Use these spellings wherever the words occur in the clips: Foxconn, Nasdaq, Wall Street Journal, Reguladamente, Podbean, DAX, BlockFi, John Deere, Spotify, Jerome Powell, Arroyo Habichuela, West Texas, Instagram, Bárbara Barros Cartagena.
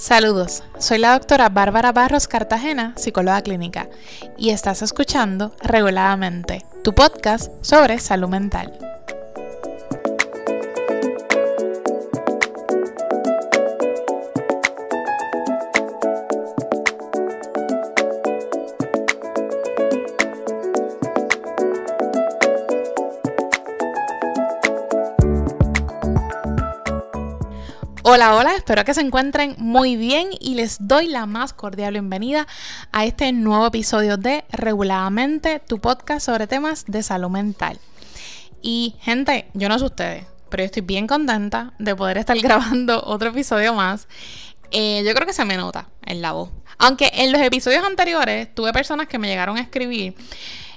Saludos, soy la doctora Bárbara Barros Cartagena, psicóloga clínica, y estás escuchando Reguladamente, tu podcast sobre salud mental. Hola, hola, espero que se encuentren muy bien y les doy la más cordial bienvenida a este nuevo episodio de Reguladamente, tu podcast sobre temas de salud mental. Y gente, yo no sé ustedes, pero yo estoy bien contenta de poder estar grabando otro episodio más. Yo creo que se me nota en la voz. Aunque en los episodios anteriores tuve personas que me llegaron a escribir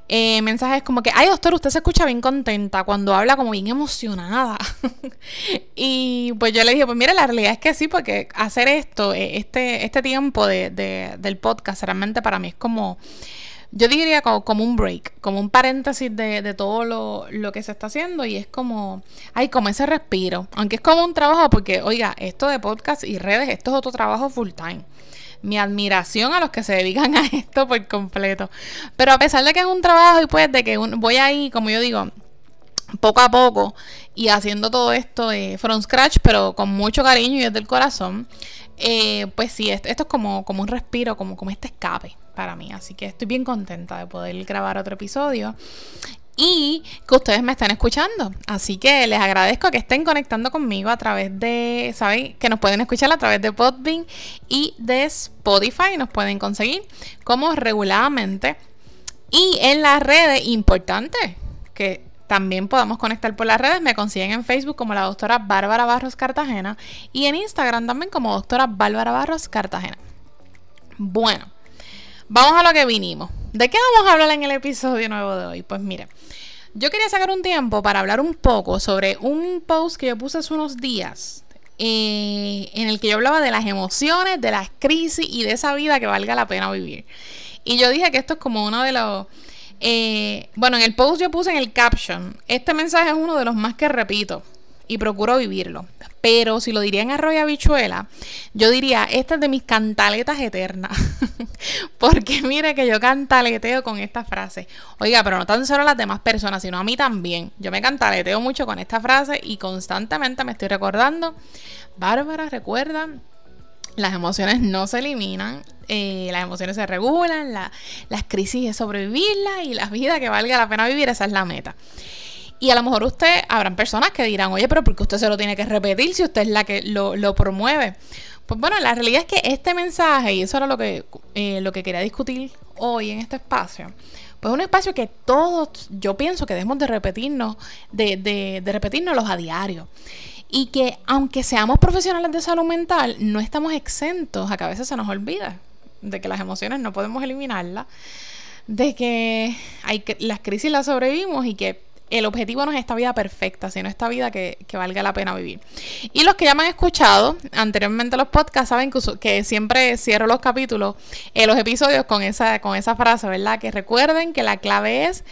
mensajes como que, ay doctor, usted se escucha bien contenta cuando habla, como bien emocionada. Y pues yo le dije, pues mira, la realidad es que sí, porque hacer esto, este tiempo del podcast realmente para mí es como, yo diría como un break, como un paréntesis de todo lo que se está haciendo, y es como, ay, como ese respiro, aunque es como un trabajo, porque oiga, esto de podcast y redes, esto es otro trabajo full time. Mi admiración a los que se dedican a esto por completo. Pero a pesar de que es un trabajo y pues de que voy ahí, como yo digo, poco a poco y haciendo todo esto from scratch, pero con mucho cariño y desde el corazón, pues sí, esto es como un respiro, como este escape para mí. Así que estoy bien contenta de poder grabar otro episodio y que ustedes me estén escuchando. Así que les agradezco que estén conectando conmigo a través de, saben que nos pueden escuchar a través de Podbean y de Spotify, nos pueden conseguir como Reguladamente, y en las redes, importante que también podamos conectar por las redes, me consiguen en Facebook como la doctora Bárbara Barros Cartagena y en Instagram también como doctora Bárbara Barros Cartagena. Bueno, vamos a lo que vinimos. ¿De qué vamos a hablar en el episodio nuevo de hoy? Pues mire, yo quería sacar un tiempo para hablar un poco sobre un post que yo puse hace unos días en el que yo hablaba de las emociones, de las crisis y de esa vida que valga la pena vivir. Y yo dije que esto es como uno de los... bueno, en el post yo puse en el caption, este mensaje es uno de los más que repito y procuro vivirlo. Pero si lo diría en Arroyo Habichuela, yo diría, esta es de mis cantaletas eternas. Porque mire que yo cantaleteo con esta frase. Oiga, pero no tan solo a las demás personas, sino a mí también. Yo me cantaleteo mucho con esta frase y constantemente me estoy recordando. Bárbara, recuerda, las emociones no se eliminan. Las emociones se regulan. Las crisis es sobrevivirlas y la vida que valga la pena vivir, esa es la meta. Y a lo mejor usted, habrán personas que dirán, oye, pero ¿por qué usted se lo tiene que repetir si usted es la que lo promueve? Pues bueno, la realidad es que este mensaje, y eso era lo que quería discutir hoy en este espacio, pues es un espacio que todos, yo pienso que debemos de repetirnos, de repetirnoslos a diario. Y que aunque seamos profesionales de salud mental, no estamos exentos a que a veces se nos olvida de que las emociones no podemos eliminarlas, de que las crisis las sobrevivimos y que el objetivo no es esta vida perfecta, sino esta vida que valga la pena vivir. Y los que ya me han escuchado anteriormente los podcasts saben que siempre cierro los capítulos, los episodios con esa frase, ¿verdad? Que recuerden que la clave es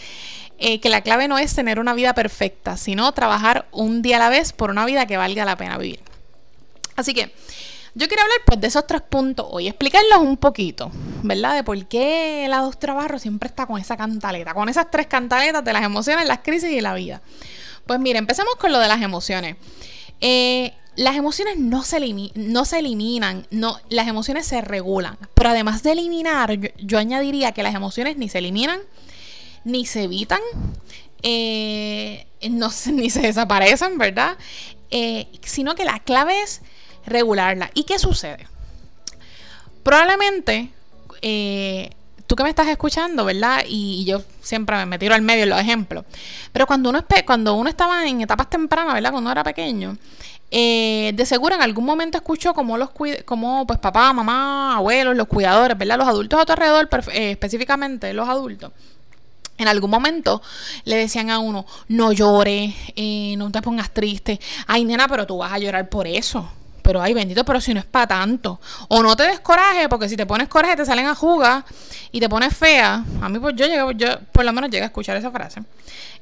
que la clave no es tener una vida perfecta, sino trabajar un día a la vez por una vida que valga la pena vivir. Así que yo quiero hablar pues de esos tres puntos hoy, explicarlos un poquito, ¿verdad? De por qué la doctora Barros siempre está con esa cantaleta, con esas tres cantaletas de las emociones, las crisis y la vida. Pues mira, empecemos con lo de las emociones. Las emociones no se eliminan, no, las emociones se regulan. Pero además de eliminar, yo añadiría que las emociones ni se eliminan, ni se evitan, ni se desaparecen, ¿verdad? Sino que la clave es regularla. ¿Y qué sucede? Probablemente tú que me estás escuchando, ¿verdad? Y yo siempre me tiro al medio en los ejemplos. Pero cuando uno estaba en etapas tempranas, ¿verdad? Cuando uno era pequeño, de seguro en algún momento escuchó cómo pues papá, mamá, abuelos, los cuidadores, ¿verdad? Los adultos a tu alrededor, específicamente los adultos. En algún momento le decían a uno, no llores, no te pongas triste. Ay, nena, pero tú vas a llorar por eso. Pero ay, bendito, pero si no es para tanto. O no te des coraje, porque si te pones coraje te salen a jugar y te pones fea. A mí pues yo por lo menos llegué a escuchar esa frase.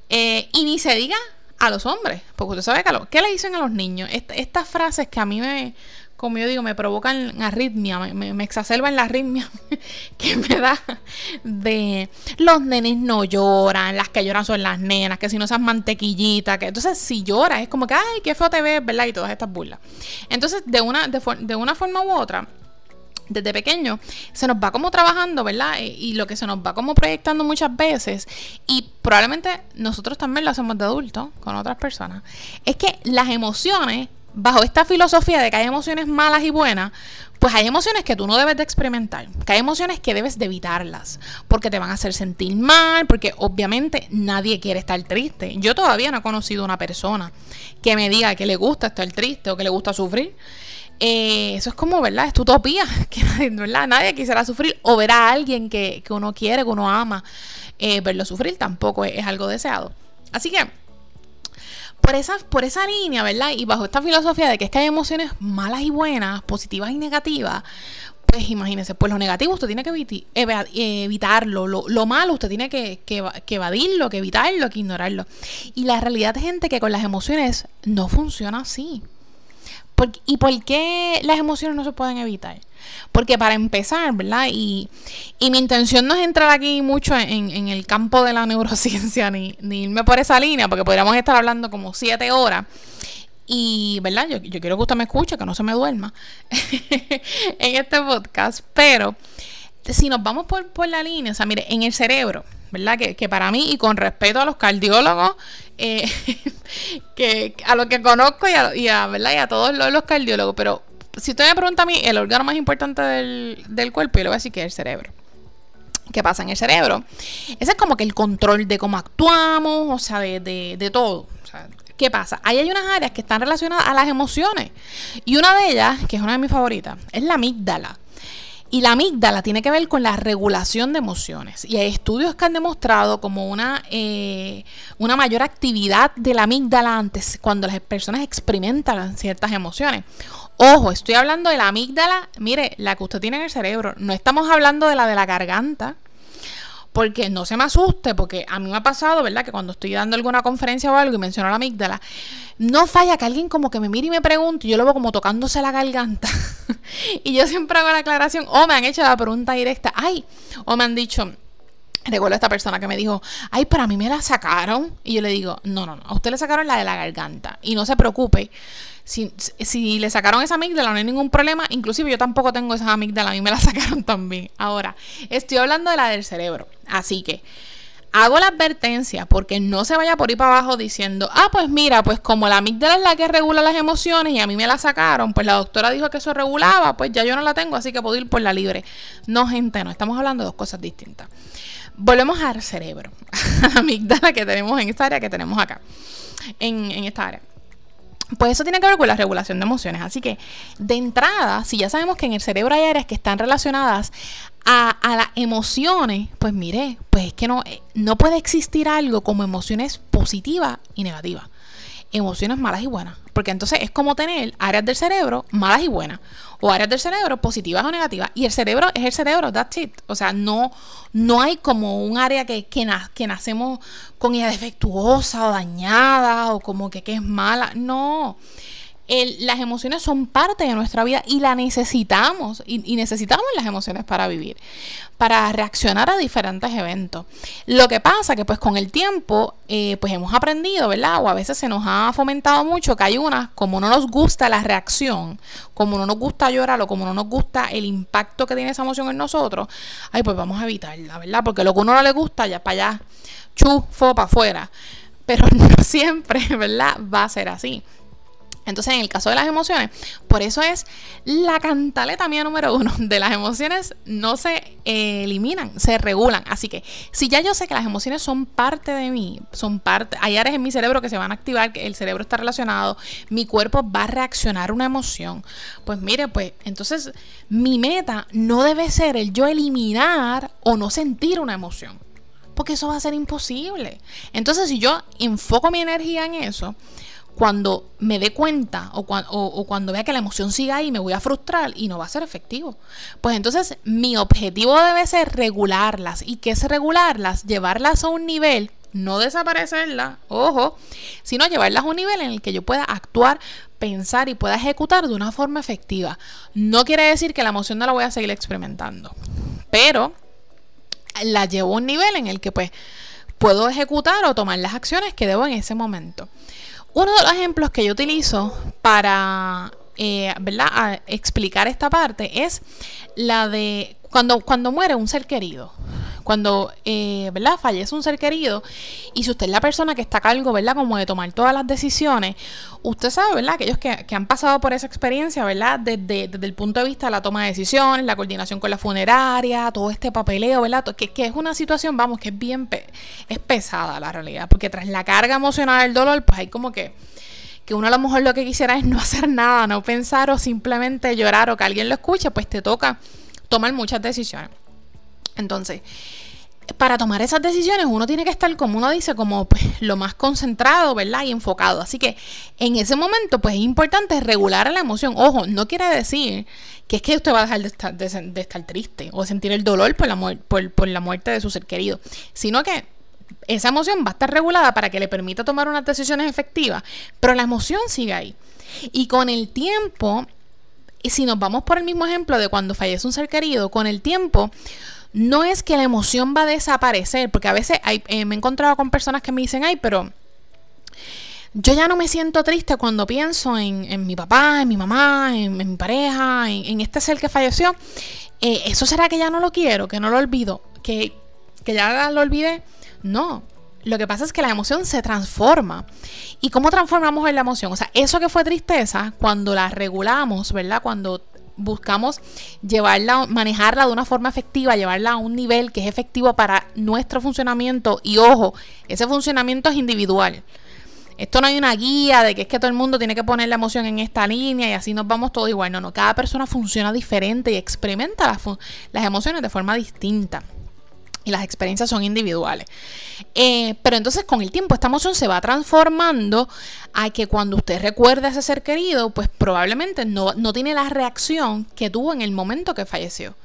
Y ni se diga a los hombres, porque usted sabe que ¿qué le dicen a los niños? Estas frases que a mí me como yo digo, me provocan arritmia, me exacerban la arritmia que me da de los nenes no lloran, las que lloran son las nenas, que si no esas mantequillitas, que entonces si lloras es como que, ay, qué feo te ves, ¿verdad? Y todas estas burlas. Entonces, de una forma u otra, desde pequeño se nos va como trabajando, ¿verdad? Y lo que se nos va como proyectando muchas veces, y probablemente nosotros también lo hacemos de adultos con otras personas, es que las emociones, bajo esta filosofía de que hay emociones malas y buenas, pues hay emociones que tú no debes de experimentar, que hay emociones que debes de evitarlas, porque te van a hacer sentir mal, porque obviamente nadie quiere estar triste. Yo todavía no he conocido una persona que me diga que le gusta estar triste o que le gusta sufrir. Eso es como, ¿verdad? Es tu utopía, que ¿verdad? Nadie quisiera sufrir o ver a alguien que uno quiere, que uno ama, verlo sufrir tampoco es algo deseado. Así que por esa línea, ¿verdad? Y bajo esta filosofía de que es que hay emociones malas y buenas, positivas y negativas, pues imagínense, pues lo negativo usted tiene que evitarlo, lo malo usted tiene que evadirlo, que evitarlo, que ignorarlo. Y la realidad es, gente, que con las emociones no funciona así. ¿Y por qué las emociones no se pueden evitar? Porque para empezar, ¿verdad? Y mi intención no es entrar aquí mucho en el campo de la neurociencia, ni irme por esa línea, porque podríamos estar hablando como 7 horas. Y, ¿verdad? Yo quiero que usted me escuche, que no se me duerma en este podcast. Pero si nos vamos por la línea, o sea, mire, en el cerebro, ¿verdad? Que para mí, y con respeto a los cardiólogos, que a los que conozco ¿verdad? Y a todos los cardiólogos, pero si usted me pregunta a mí, el órgano más importante del cuerpo, yo le voy a decir que es el cerebro. ¿Qué pasa en el cerebro? Ese es como que el control de cómo actuamos, o sea, de todo. O sea, ¿qué pasa? Ahí hay unas áreas que están relacionadas a las emociones. Y una de ellas, que es una de mis favoritas, es la amígdala. Y la amígdala tiene que ver con la regulación de emociones. Y hay estudios que han demostrado como una mayor actividad de la amígdala antes, cuando las personas experimentan ciertas emociones. Ojo, estoy hablando de la amígdala, mire, la que usted tiene en el cerebro. No estamos hablando de la garganta. Porque no se me asuste, porque a mí me ha pasado, ¿verdad? Que cuando estoy dando alguna conferencia o algo y menciono la amígdala, no falla que alguien como que me mire y me pregunte, y yo lo veo como tocándose la garganta. Y yo siempre hago la aclaración, o me han hecho la pregunta directa, ay, o me han dicho, recuerdo a esta persona que me dijo, ay, pero a mí me la sacaron. Y yo le digo, no, a usted le sacaron la de la garganta. Y no se preocupe, si le sacaron esa amígdala no hay ningún problema. Inclusive yo tampoco tengo esas amígdalas, a mí me las sacaron también. Ahora, estoy hablando de la del cerebro. Así que hago la advertencia porque no se vaya por ahí para abajo diciendo, ah, pues mira, pues como la amígdala es la que regula las emociones y a mí me la sacaron, pues la doctora dijo que eso regulaba, pues ya yo no la tengo, así que puedo ir por la libre. No, gente, no, estamos hablando de dos cosas distintas. Volvemos al cerebro, a la amígdala que tenemos en esta área, que tenemos acá, en esta área. Pues eso tiene que ver con la regulación de emociones. Así que, de entrada, si ya sabemos que en el cerebro hay áreas que están relacionadas a las emociones, pues mire, pues es que no puede existir algo como emociones positivas y negativas, emociones malas y buenas, porque entonces es como tener áreas del cerebro malas y buenas, o áreas del cerebro positivas o negativas, y el cerebro es el cerebro, that's it. O sea, no hay como un área que nacemos con ella defectuosa o dañada, o como que es mala, no. Las emociones son parte de nuestra vida y la necesitamos, y necesitamos las emociones para vivir, para reaccionar a diferentes eventos. Lo que pasa que pues con el tiempo pues hemos aprendido, ¿verdad? O a veces se nos ha fomentado mucho que hay unas, como no nos gusta la reacción, como no nos gusta llorar o como no nos gusta el impacto que tiene esa emoción en nosotros, ay, pues vamos a evitarla, ¿verdad? Porque lo que a uno no le gusta, ya para allá, chufo para afuera. Pero no siempre, ¿verdad?, va a ser así. Entonces, en el caso de las emociones, por eso es la cantaleta mía número 1 de las emociones, no se eliminan, se regulan. Así que, si ya yo sé que las emociones son parte de mí, hay áreas en mi cerebro que se van a activar, que el cerebro está relacionado, mi cuerpo va a reaccionar a una emoción. Pues mire, pues, entonces, mi meta no debe ser el yo eliminar o no sentir una emoción, porque eso va a ser imposible. Entonces, si yo enfoco mi energía en eso, cuando me dé cuenta o cuando vea que la emoción sigue ahí, me voy a frustrar y no va a ser efectivo. Pues entonces mi objetivo debe ser regularlas. ¿Y qué es regularlas? Llevarlas a un nivel no desaparecerlas, ojo, sino llevarlas a un nivel en el que yo pueda actuar, pensar y pueda ejecutar de una forma efectiva. No quiere decir que la emoción no la voy a seguir experimentando, pero la llevo a un nivel en el que pues puedo ejecutar o tomar las acciones que debo en ese momento. Uno de los ejemplos que yo utilizo para explicar esta parte es la de cuando muere un ser querido. Cuando fallece un ser querido, y si usted es la persona que está a cargo, ¿verdad?, como de tomar todas las decisiones, usted sabe, ¿verdad?, aquellos que han pasado por esa experiencia, ¿verdad?, desde el punto de vista de la toma de decisiones, la coordinación con la funeraria, todo este papeleo, ¿verdad?, que es una situación, vamos, que es bien pesada la realidad, porque tras la carga emocional del dolor, pues hay como que uno a lo mejor lo que quisiera es no hacer nada, no pensar o simplemente llorar o que alguien lo escuche, pues te toca tomar muchas decisiones. Entonces, para tomar esas decisiones uno tiene que estar, como uno dice, como pues, lo más concentrado, ¿verdad?, y enfocado. Así que en ese momento pues es importante regular la emoción. Ojo, no quiere decir que es que usted va a dejar de estar triste o sentir el dolor por la muerte de su ser querido, sino que esa emoción va a estar regulada para que le permita tomar unas decisiones efectivas, pero la emoción sigue ahí. Y con el tiempo, y si nos vamos por el mismo ejemplo de cuando fallece un ser querido, con el tiempo no es que la emoción va a desaparecer, porque a veces me he encontrado con personas que me dicen, ay, pero yo ya no me siento triste cuando pienso en mi papá, en mi mamá, en mi pareja, en este ser que falleció. ¿Eso será que ya no lo quiero, que no lo olvido, que ya lo olvidé? No, lo que pasa es que la emoción se transforma. ¿Y cómo transformamos en la emoción? O sea, eso que fue tristeza, cuando la regulamos, ¿verdad?, cuando buscamos llevarla, manejarla de una forma efectiva, llevarla a un nivel que es efectivo para nuestro funcionamiento. Y ojo, ese funcionamiento es individual. Esto no hay una guía de que es que todo el mundo tiene que poner la emoción en esta línea y así nos vamos todos igual. No, cada persona funciona diferente y experimenta las emociones de forma distinta. Y las experiencias son individuales. Pero entonces con el tiempo esta emoción se va transformando a que cuando usted recuerda a ese ser querido, pues probablemente no tiene la reacción que tuvo en el momento que falleció.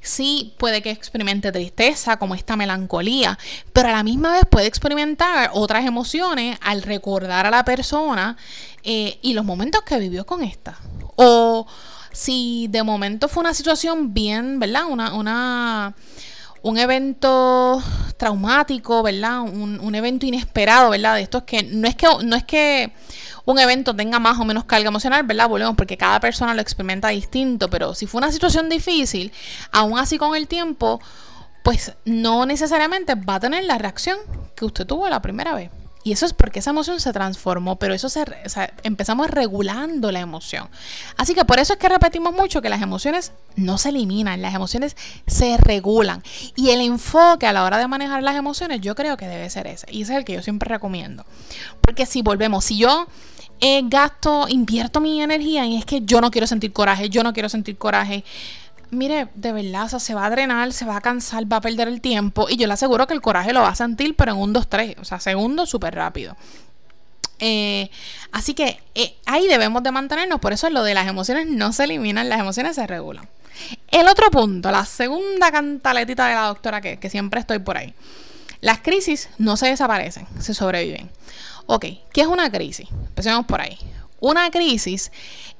Sí, puede que experimente tristeza, como esta melancolía, pero a la misma vez puede experimentar otras emociones al recordar a la persona y los momentos que vivió con esta. O si de momento fue una situación bien, ¿verdad?, un evento traumático, ¿verdad?, un evento inesperado, ¿verdad?, de estos que no es que un evento tenga más o menos carga emocional, ¿verdad?, volvemos, porque cada persona lo experimenta distinto, pero si fue una situación difícil, aún así con el tiempo, pues no necesariamente va a tener la reacción que usted tuvo la primera vez. Y eso es porque esa emoción se transformó, pero empezamos regulando la emoción. Así que por eso es que repetimos mucho que las emociones no se eliminan, las emociones se regulan. Y el enfoque a la hora de manejar las emociones yo creo que debe ser ese. Y ese es el que yo siempre recomiendo. Porque si yo invierto mi energía en es que yo no quiero sentir coraje. Mire, de verdad, o sea, se va a drenar, se va a cansar, va a perder el tiempo. Y yo le aseguro que el coraje lo va a sentir, pero en 1, 2, 3, o sea, segundos, súper rápido. Así que ahí debemos de mantenernos. Por eso es lo de las emociones no se eliminan, las emociones se regulan. El otro punto, la segunda cantaletita de la doctora que siempre estoy por ahí. Las crisis no se desaparecen, se sobreviven. Ok, ¿qué es una crisis? Empecemos por ahí. Una crisis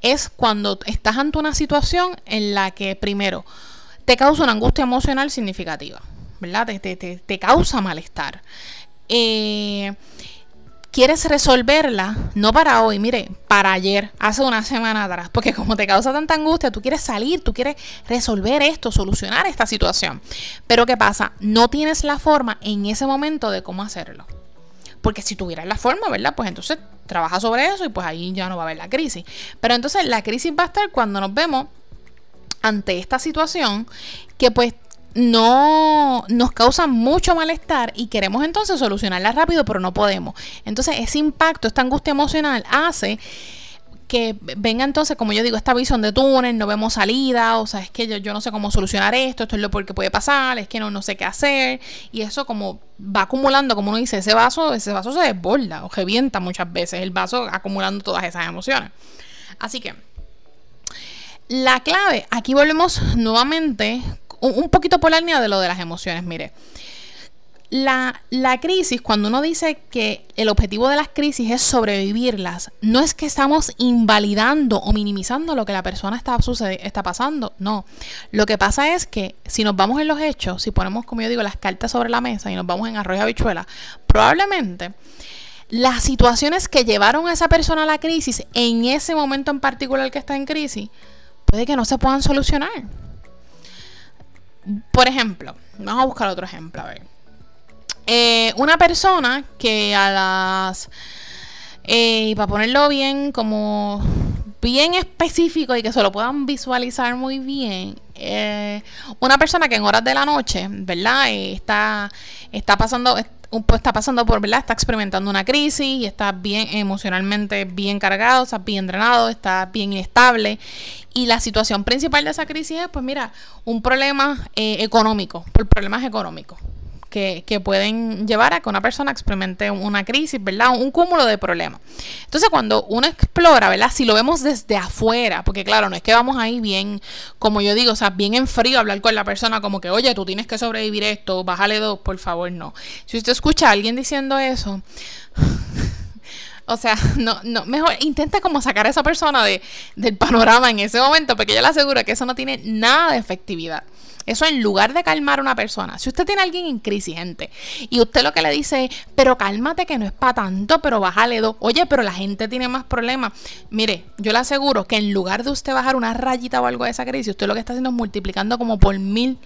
es cuando estás ante una situación en la que, primero, te causa una angustia emocional significativa, ¿verdad? Te causa malestar. Quieres resolverla, no para hoy, mire, para ayer, hace una semana atrás, porque como te causa tanta angustia, tú quieres salir, tú quieres resolver esto, solucionar esta situación. Pero ¿qué pasa? No tienes la forma en ese momento de cómo hacerlo. Porque si tuvieras la forma, ¿verdad?, pues entonces trabaja sobre eso y pues ahí ya no va a haber la crisis. Pero entonces la crisis va a estar cuando nos vemos ante esta situación que pues no nos causa mucho malestar y queremos entonces solucionarla rápido, pero no podemos. Entonces ese impacto, esta angustia emocional hace que venga entonces, como yo digo, esta visión de túnel, no vemos salida, o sea, es que yo no sé cómo solucionar esto es lo peor que puede pasar, es que no sé qué hacer, y eso como va acumulando, como uno dice, ese vaso se desborda o revienta muchas veces, el vaso acumulando todas esas emociones. Así que la clave, aquí volvemos nuevamente un poquito por la línea de lo de las emociones, mire. La crisis, cuando uno dice que el objetivo de las crisis es sobrevivirlas, no es que estamos invalidando o minimizando lo que la persona está pasando, no. Lo que pasa es que si nos vamos en los hechos, si ponemos, como yo digo, las cartas sobre la mesa y nos vamos en Arroyo Habichuela, probablemente las situaciones que llevaron a esa persona a la crisis, en ese momento en particular que está en crisis, puede que no se puedan solucionar. Por ejemplo, vamos a buscar otro ejemplo, a ver. Una persona que a las... para ponerlo bien, como bien específico y que se lo puedan visualizar muy bien, una persona que en horas de la noche, ¿verdad? Está pasando por, ¿verdad? Está experimentando una crisis y está bien emocionalmente bien cargado, está bien drenado, está bien inestable. Y la situación principal de esa crisis es, pues mira, un problema económico, por problemas económicos. Que pueden llevar a que una persona experimente una crisis, ¿verdad? Un cúmulo de problemas. Entonces, cuando uno explora, ¿verdad? Si lo vemos desde afuera, porque claro, no es que vamos ahí bien, como yo digo, o sea, bien en frío a hablar con la persona como que, oye, tú tienes que sobrevivir esto, bájale dos, por favor, no. Si usted escucha a alguien diciendo eso... O sea, no, mejor intenta como sacar a esa persona del panorama en ese momento, porque yo le aseguro que eso no tiene nada de efectividad. Eso en lugar de calmar a una persona. Si usted tiene a alguien en crisis, gente, y usted lo que le dice es, pero cálmate que no es para tanto, pero bájale dos. Oye, pero la gente tiene más problemas. Mire, yo le aseguro que en lugar de usted bajar una rayita o algo de esa crisis, usted lo que está haciendo es multiplicando como por 1000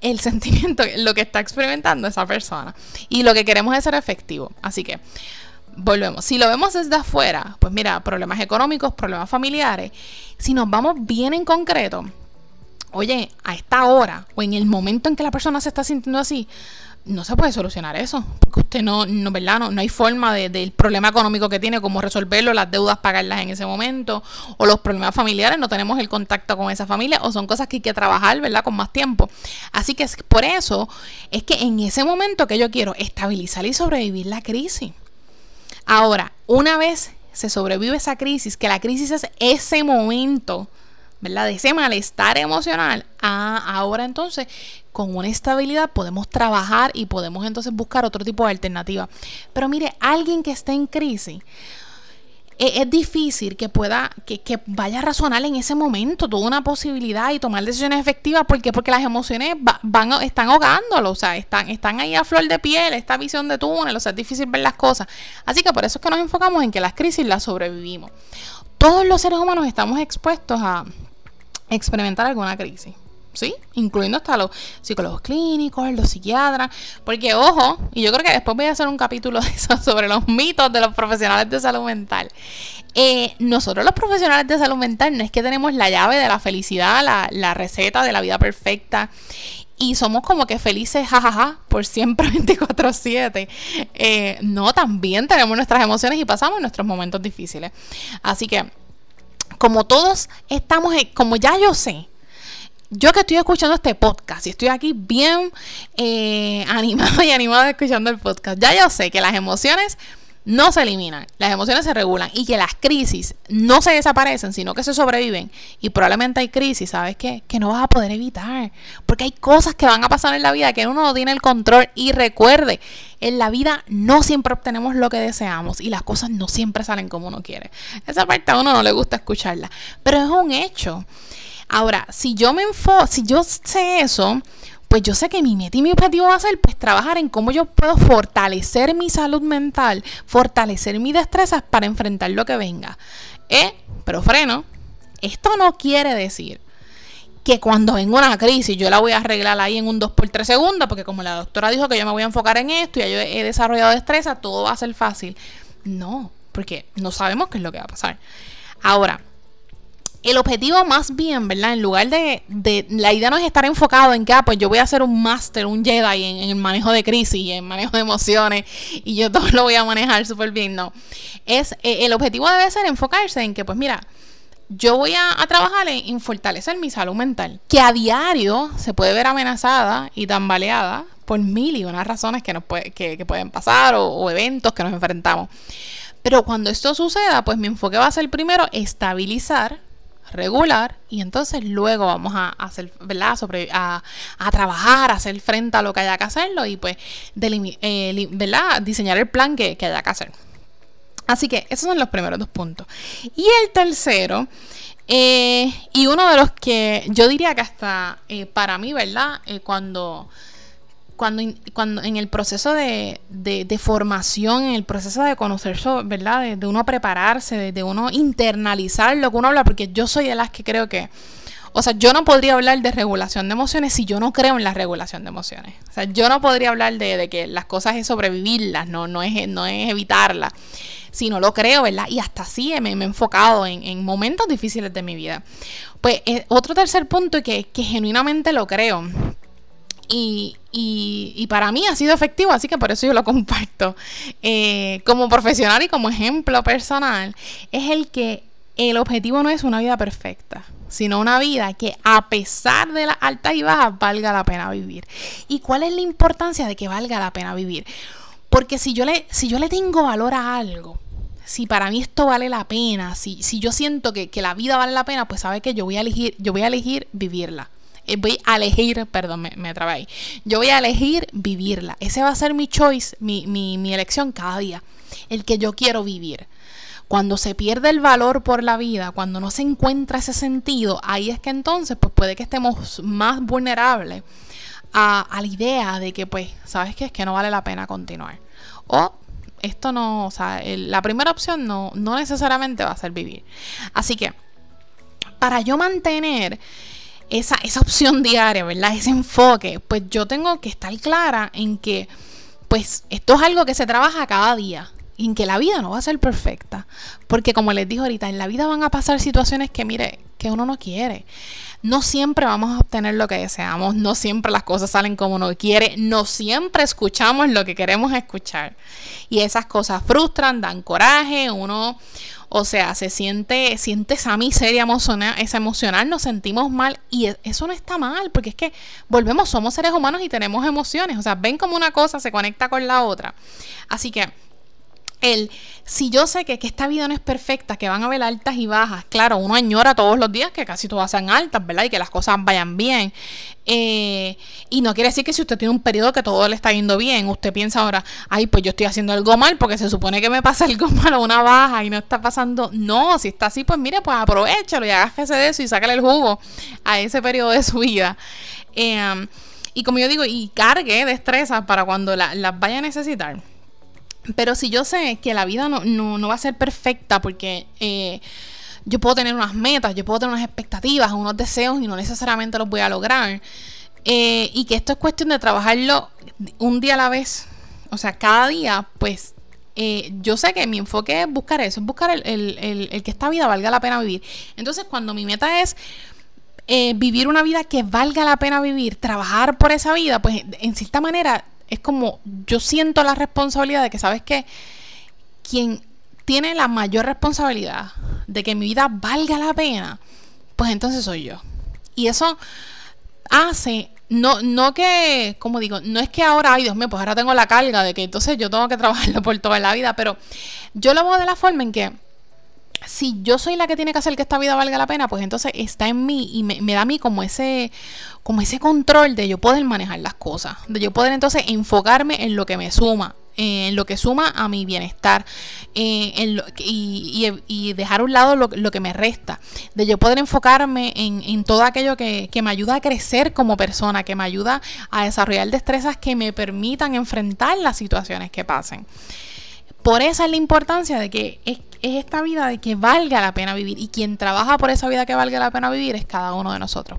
el sentimiento, lo que está experimentando esa persona. Y lo que queremos es ser efectivo. Así que... volvemos. Si lo vemos desde afuera, pues mira, problemas económicos, problemas familiares. Si nos vamos bien en concreto, oye, a esta hora o en el momento en que la persona se está sintiendo así, no se puede solucionar eso. Porque usted no, ¿verdad? No hay forma del problema económico que tiene, cómo resolverlo, las deudas, pagarlas en ese momento, o los problemas familiares, no tenemos el contacto con esa familia, o son cosas que hay que trabajar, ¿verdad? Con más tiempo. Así que por eso es que en ese momento que yo quiero estabilizar y sobrevivir la crisis. Ahora, una vez se sobrevive esa crisis, que la crisis es ese momento, ¿verdad? De ese malestar emocional, ahora entonces con una estabilidad podemos trabajar y podemos entonces buscar otro tipo de alternativa. Pero mire, alguien que esté en crisis, es difícil que pueda, que vaya a razonar en ese momento toda una posibilidad y tomar decisiones efectivas. ¿Por qué? Porque las emociones están ahogándolo, o sea, están ahí a flor de piel, esta visión de túnel, o sea, es difícil ver las cosas. Así que por eso es que nos enfocamos en que las crisis las sobrevivimos. Todos los seres humanos estamos expuestos a experimentar alguna crisis, ¿sí? Incluyendo hasta los psicólogos clínicos, los psiquiatras, porque ojo, y yo creo que después voy a hacer un capítulo de eso sobre los mitos de los profesionales de salud mental. Nosotros los profesionales de salud mental no es que tenemos la llave de la felicidad, la receta de la vida perfecta, y somos como que felices, jajaja, por siempre 24/7. No, también tenemos nuestras emociones y pasamos nuestros momentos difíciles. Así que, como todos estamos, como ya yo sé, yo que estoy escuchando este podcast y estoy aquí bien animada escuchando el podcast, ya yo sé que las emociones no se eliminan, las emociones se regulan y que las crisis no se desaparecen, sino que se sobreviven. Y probablemente hay crisis, ¿sabes qué? Que no vas a poder evitar, porque hay cosas que van a pasar en la vida que uno no tiene el control. Y recuerde, en la vida no siempre obtenemos lo que deseamos y las cosas no siempre salen como uno quiere. Esa parte a uno no le gusta escucharla, pero es un hecho. Ahora, si yo sé eso, pues yo sé que mi meta y mi objetivo va a ser pues trabajar en cómo yo puedo fortalecer mi salud mental, fortalecer mis destrezas para enfrentar lo que venga. Pero freno, esto no quiere decir que cuando venga una crisis yo la voy a arreglar ahí en un 2x3 segundos, porque como la doctora dijo que yo me voy a enfocar en esto y ya yo he desarrollado destreza, todo va a ser fácil. No, porque no sabemos qué es lo que va a pasar. Ahora, el objetivo más bien, ¿verdad? En lugar de la idea no es estar enfocado en que, pues yo voy a hacer un máster, un Jedi en el manejo de crisis y en manejo de emociones y yo todo lo voy a manejar súper bien, no. El objetivo debe ser enfocarse en que, pues mira, yo voy a trabajar en fortalecer mi salud mental, que a diario se puede ver amenazada y tambaleada por mil y unas razones que que pueden pasar o eventos que nos enfrentamos. Pero cuando esto suceda, pues mi enfoque va a ser primero estabilizar regular, y entonces luego vamos a hacer, ¿verdad?, a trabajar, a hacer frente a lo que haya que hacerlo y pues ¿verdad?, diseñar el plan que haya que hacer. Así que esos son los primeros dos puntos. Y el tercero, y uno de los que yo diría que hasta para mí, ¿verdad?, cuando en el proceso de formación, en el proceso de conocerse, ¿verdad?, de uno prepararse, de uno internalizar lo que uno habla, porque yo soy de las que creo que, o sea, yo no podría hablar de regulación de emociones si yo no creo en la regulación de emociones. O sea, yo no podría hablar de que las cosas es sobrevivirlas, no es evitarlas, si no lo creo, ¿verdad? Y hasta así me he enfocado en momentos difíciles de mi vida. Pues otro tercer punto que genuinamente lo creo. Y para mí ha sido efectivo, así que por eso yo lo comparto como profesional y como ejemplo personal, es el que el objetivo no es una vida perfecta, sino una vida que a pesar de las altas y bajas valga la pena vivir. ¿Y cuál es la importancia de que valga la pena vivir? Porque si yo le tengo valor a algo, si para mí esto vale la pena, si yo siento que la vida vale la pena, pues sabe que yo voy a elegir vivirla. Yo voy a elegir vivirla. Ese va a ser mi choice, mi elección cada día, el que yo quiero vivir. Cuando se pierde el valor por la vida, cuando no se encuentra ese sentido, ahí es que entonces pues puede que estemos más vulnerables a la idea de que pues, ¿sabes qué? Es que no vale la pena continuar. La primera opción no necesariamente va a ser vivir. Así que para yo mantener esa opción diaria, ¿verdad?, ese enfoque, pues yo tengo que estar clara en que pues esto es algo que se trabaja cada día, en que la vida no va a ser perfecta, porque como les dije ahorita, en la vida van a pasar situaciones que, mire, que uno no quiere. No siempre vamos a obtener lo que deseamos, no siempre las cosas salen como uno quiere, no siempre escuchamos lo que queremos escuchar. Y esas cosas frustran, dan coraje, uno, o sea, siente esa miseria emocional, nos sentimos mal, y eso no está mal, porque es que volvemos, somos seres humanos y tenemos emociones, o sea, ven como una cosa se conecta con la otra. Así que si yo sé que esta vida no es perfecta, que van a haber altas y bajas, claro, uno añora todos los días que casi todas sean altas, ¿verdad?, y que las cosas vayan bien. Y no quiere decir que si usted tiene un periodo que todo le está yendo bien, usted piensa ahora, ay, pues yo estoy haciendo algo mal porque se supone que me pasa algo mal o una baja y no está pasando. No, si está así, pues mire, pues aprovéchalo y hágase de eso y sácale el jugo a ese periodo de su vida. Y como yo digo, y cargue destrezas para cuando las vaya a necesitar. Pero si yo sé que la vida no va a ser perfecta, porque yo puedo tener unas metas, yo puedo tener unas expectativas, unos deseos y no necesariamente los voy a lograr, y que esto es cuestión de trabajarlo un día a la vez, o sea, cada día, pues yo sé que mi enfoque es buscar eso, es buscar el que esta vida valga la pena vivir. Entonces cuando mi meta es vivir una vida que valga la pena vivir, trabajar por esa vida, pues en cierta manera es como yo siento la responsabilidad de que, ¿sabes qué?, quien tiene la mayor responsabilidad de que mi vida valga la pena, pues entonces soy yo. Y eso hace, no que, como digo, no es que ahora, ay Dios mío, pues ahora tengo la carga de que entonces yo tengo que trabajarlo por toda la vida, pero yo lo veo de la forma en que si yo soy la que tiene que hacer que esta vida valga la pena, pues entonces está en mí y me da a mí como ese control de yo poder manejar las cosas, de yo poder entonces enfocarme en lo que me suma, en lo que suma a mi bienestar, y dejar a un lado lo que me resta, de yo poder enfocarme en todo aquello que me ayuda a crecer como persona, que me ayuda a desarrollar destrezas que me permitan enfrentar las situaciones que pasen. Por esa es la importancia de que es esta vida de que valga la pena vivir, y quien trabaja por esa vida que valga la pena vivir es cada uno de nosotros.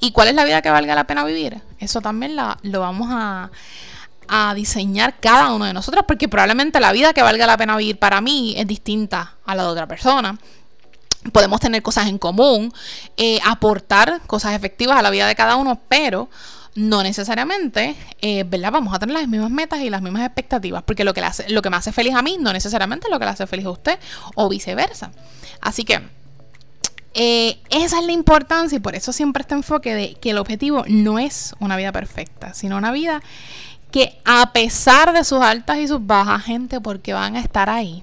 ¿Y cuál es la vida que valga la pena vivir? Eso también lo vamos a diseñar cada uno de nosotros, porque probablemente la vida que valga la pena vivir para mí es distinta a la de otra persona. Podemos tener cosas en común, aportar cosas efectivas a la vida de cada uno, pero no necesariamente, ¿verdad?, vamos a tener las mismas metas y las mismas expectativas, porque lo que me hace feliz a mí no necesariamente es lo que le hace feliz a usted, o viceversa. Así que esa es la importancia, y por eso siempre este enfoque de que el objetivo no es una vida perfecta, sino una vida que a pesar de sus altas y sus bajas, gente, porque van a estar ahí,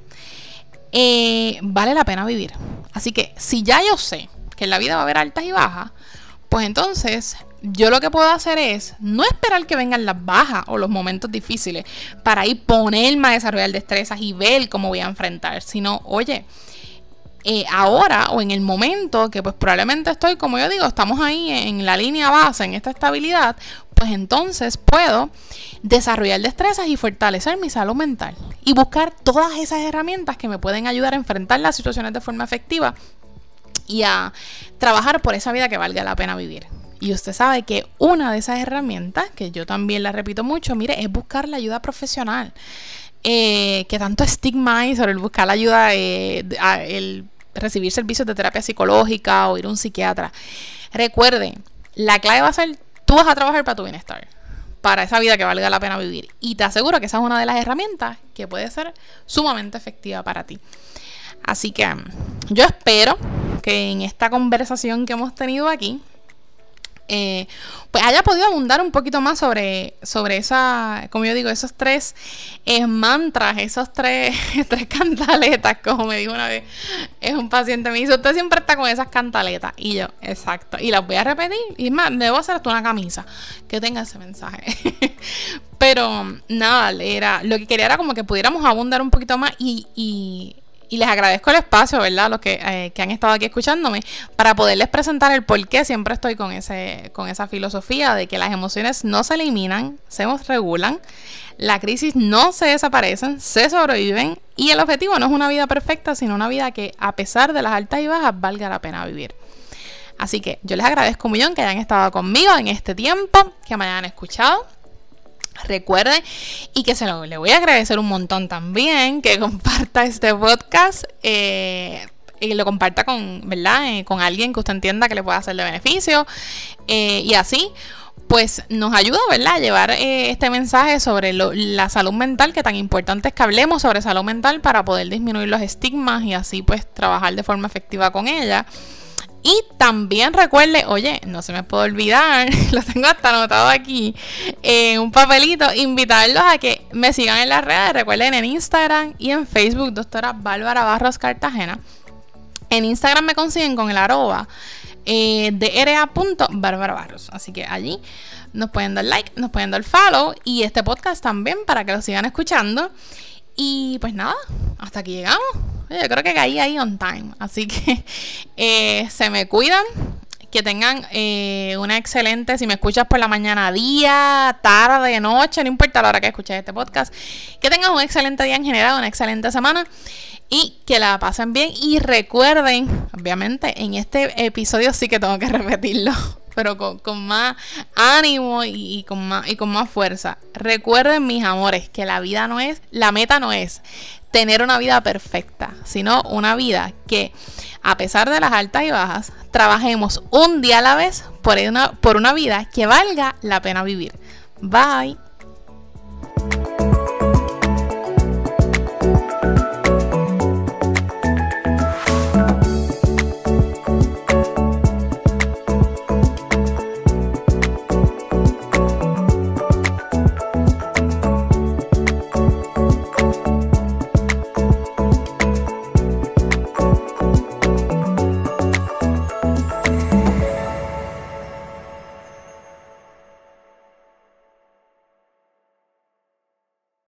vale la pena vivir. Así que si ya yo sé que en la vida va a haber altas y bajas, pues entonces yo lo que puedo hacer es no esperar que vengan las bajas o los momentos difíciles para ir ponerme a desarrollar destrezas y ver cómo voy a enfrentar, sino, oye, ahora o en el momento que pues probablemente estoy, como yo digo, estamos ahí en la línea base, en esta estabilidad, pues entonces puedo desarrollar destrezas y fortalecer mi salud mental y buscar todas esas herramientas que me pueden ayudar a enfrentar las situaciones de forma efectiva y a trabajar por esa vida que valga la pena vivir. Y usted sabe que una de esas herramientas, que yo también la repito mucho, mire, es buscar la ayuda profesional. Que tanto estigma hay sobre el buscar la ayuda, el recibir servicios de terapia psicológica o ir a un psiquiatra. Recuerden, la clave va a ser, tú vas a trabajar para tu bienestar, para esa vida que valga la pena vivir. Y te aseguro que esa es una de las herramientas que puede ser sumamente efectiva para ti. Así que yo espero que en esta conversación que hemos tenido aquí, pues haya podido abundar un poquito más sobre esa, como yo digo, esos tres mantras, esos tres cantaletas, como me dijo una vez, es un paciente, me dice, usted siempre está con esas cantaletas, y yo, exacto, y las voy a repetir, y más, debo hacer hasta una camisa que tenga ese mensaje. Pero nada, lo que quería era como que pudiéramos abundar un poquito más y les agradezco el espacio, ¿verdad? Los que han estado aquí escuchándome, para poderles presentar el por qué siempre estoy con esa filosofía de que las emociones no se eliminan, se regulan, la crisis no se desaparecen, se sobreviven, y el objetivo no es una vida perfecta, sino una vida que, a pesar de las altas y bajas, valga la pena vivir. Así que yo les agradezco un millón que hayan estado conmigo en este tiempo, que me hayan escuchado. Recuerden, y que le voy a agradecer un montón también que comparta este podcast, y lo comparta con, ¿verdad? Con alguien que usted entienda que le pueda ser de beneficio, y así pues nos ayuda, ¿verdad?, a llevar este mensaje sobre la salud mental, que tan importante es que hablemos sobre salud mental para poder disminuir los estigmas y así pues trabajar de forma efectiva con ella. Y también recuerde, oye, no se me puede olvidar, lo tengo hasta anotado aquí, un papelito, invitarlos a que me sigan en las redes. Recuerden, en Instagram y en Facebook, doctora Bárbara Barros Cartagena. En Instagram me consiguen con el @ dra.barbarabarros. Así que allí nos pueden dar like, nos pueden dar follow, y este podcast también para que lo sigan escuchando. Y pues nada, hasta aquí llegamos. Yo creo que caí ahí on time. Así que se me cuidan. Que tengan una excelente, si me escuchas por la mañana, día, tarde, noche, no importa la hora que escuches este podcast. Que tengas un excelente día en general, una excelente semana, y que la pasen bien. Y recuerden, obviamente, en este episodio sí que tengo que repetirlo, pero con más ánimo y con más fuerza. Recuerden, mis amores, que la meta no es tener una vida perfecta, sino una vida que, a pesar de las altas y bajas, trabajemos un día a la vez por una vida que valga la pena vivir. Bye.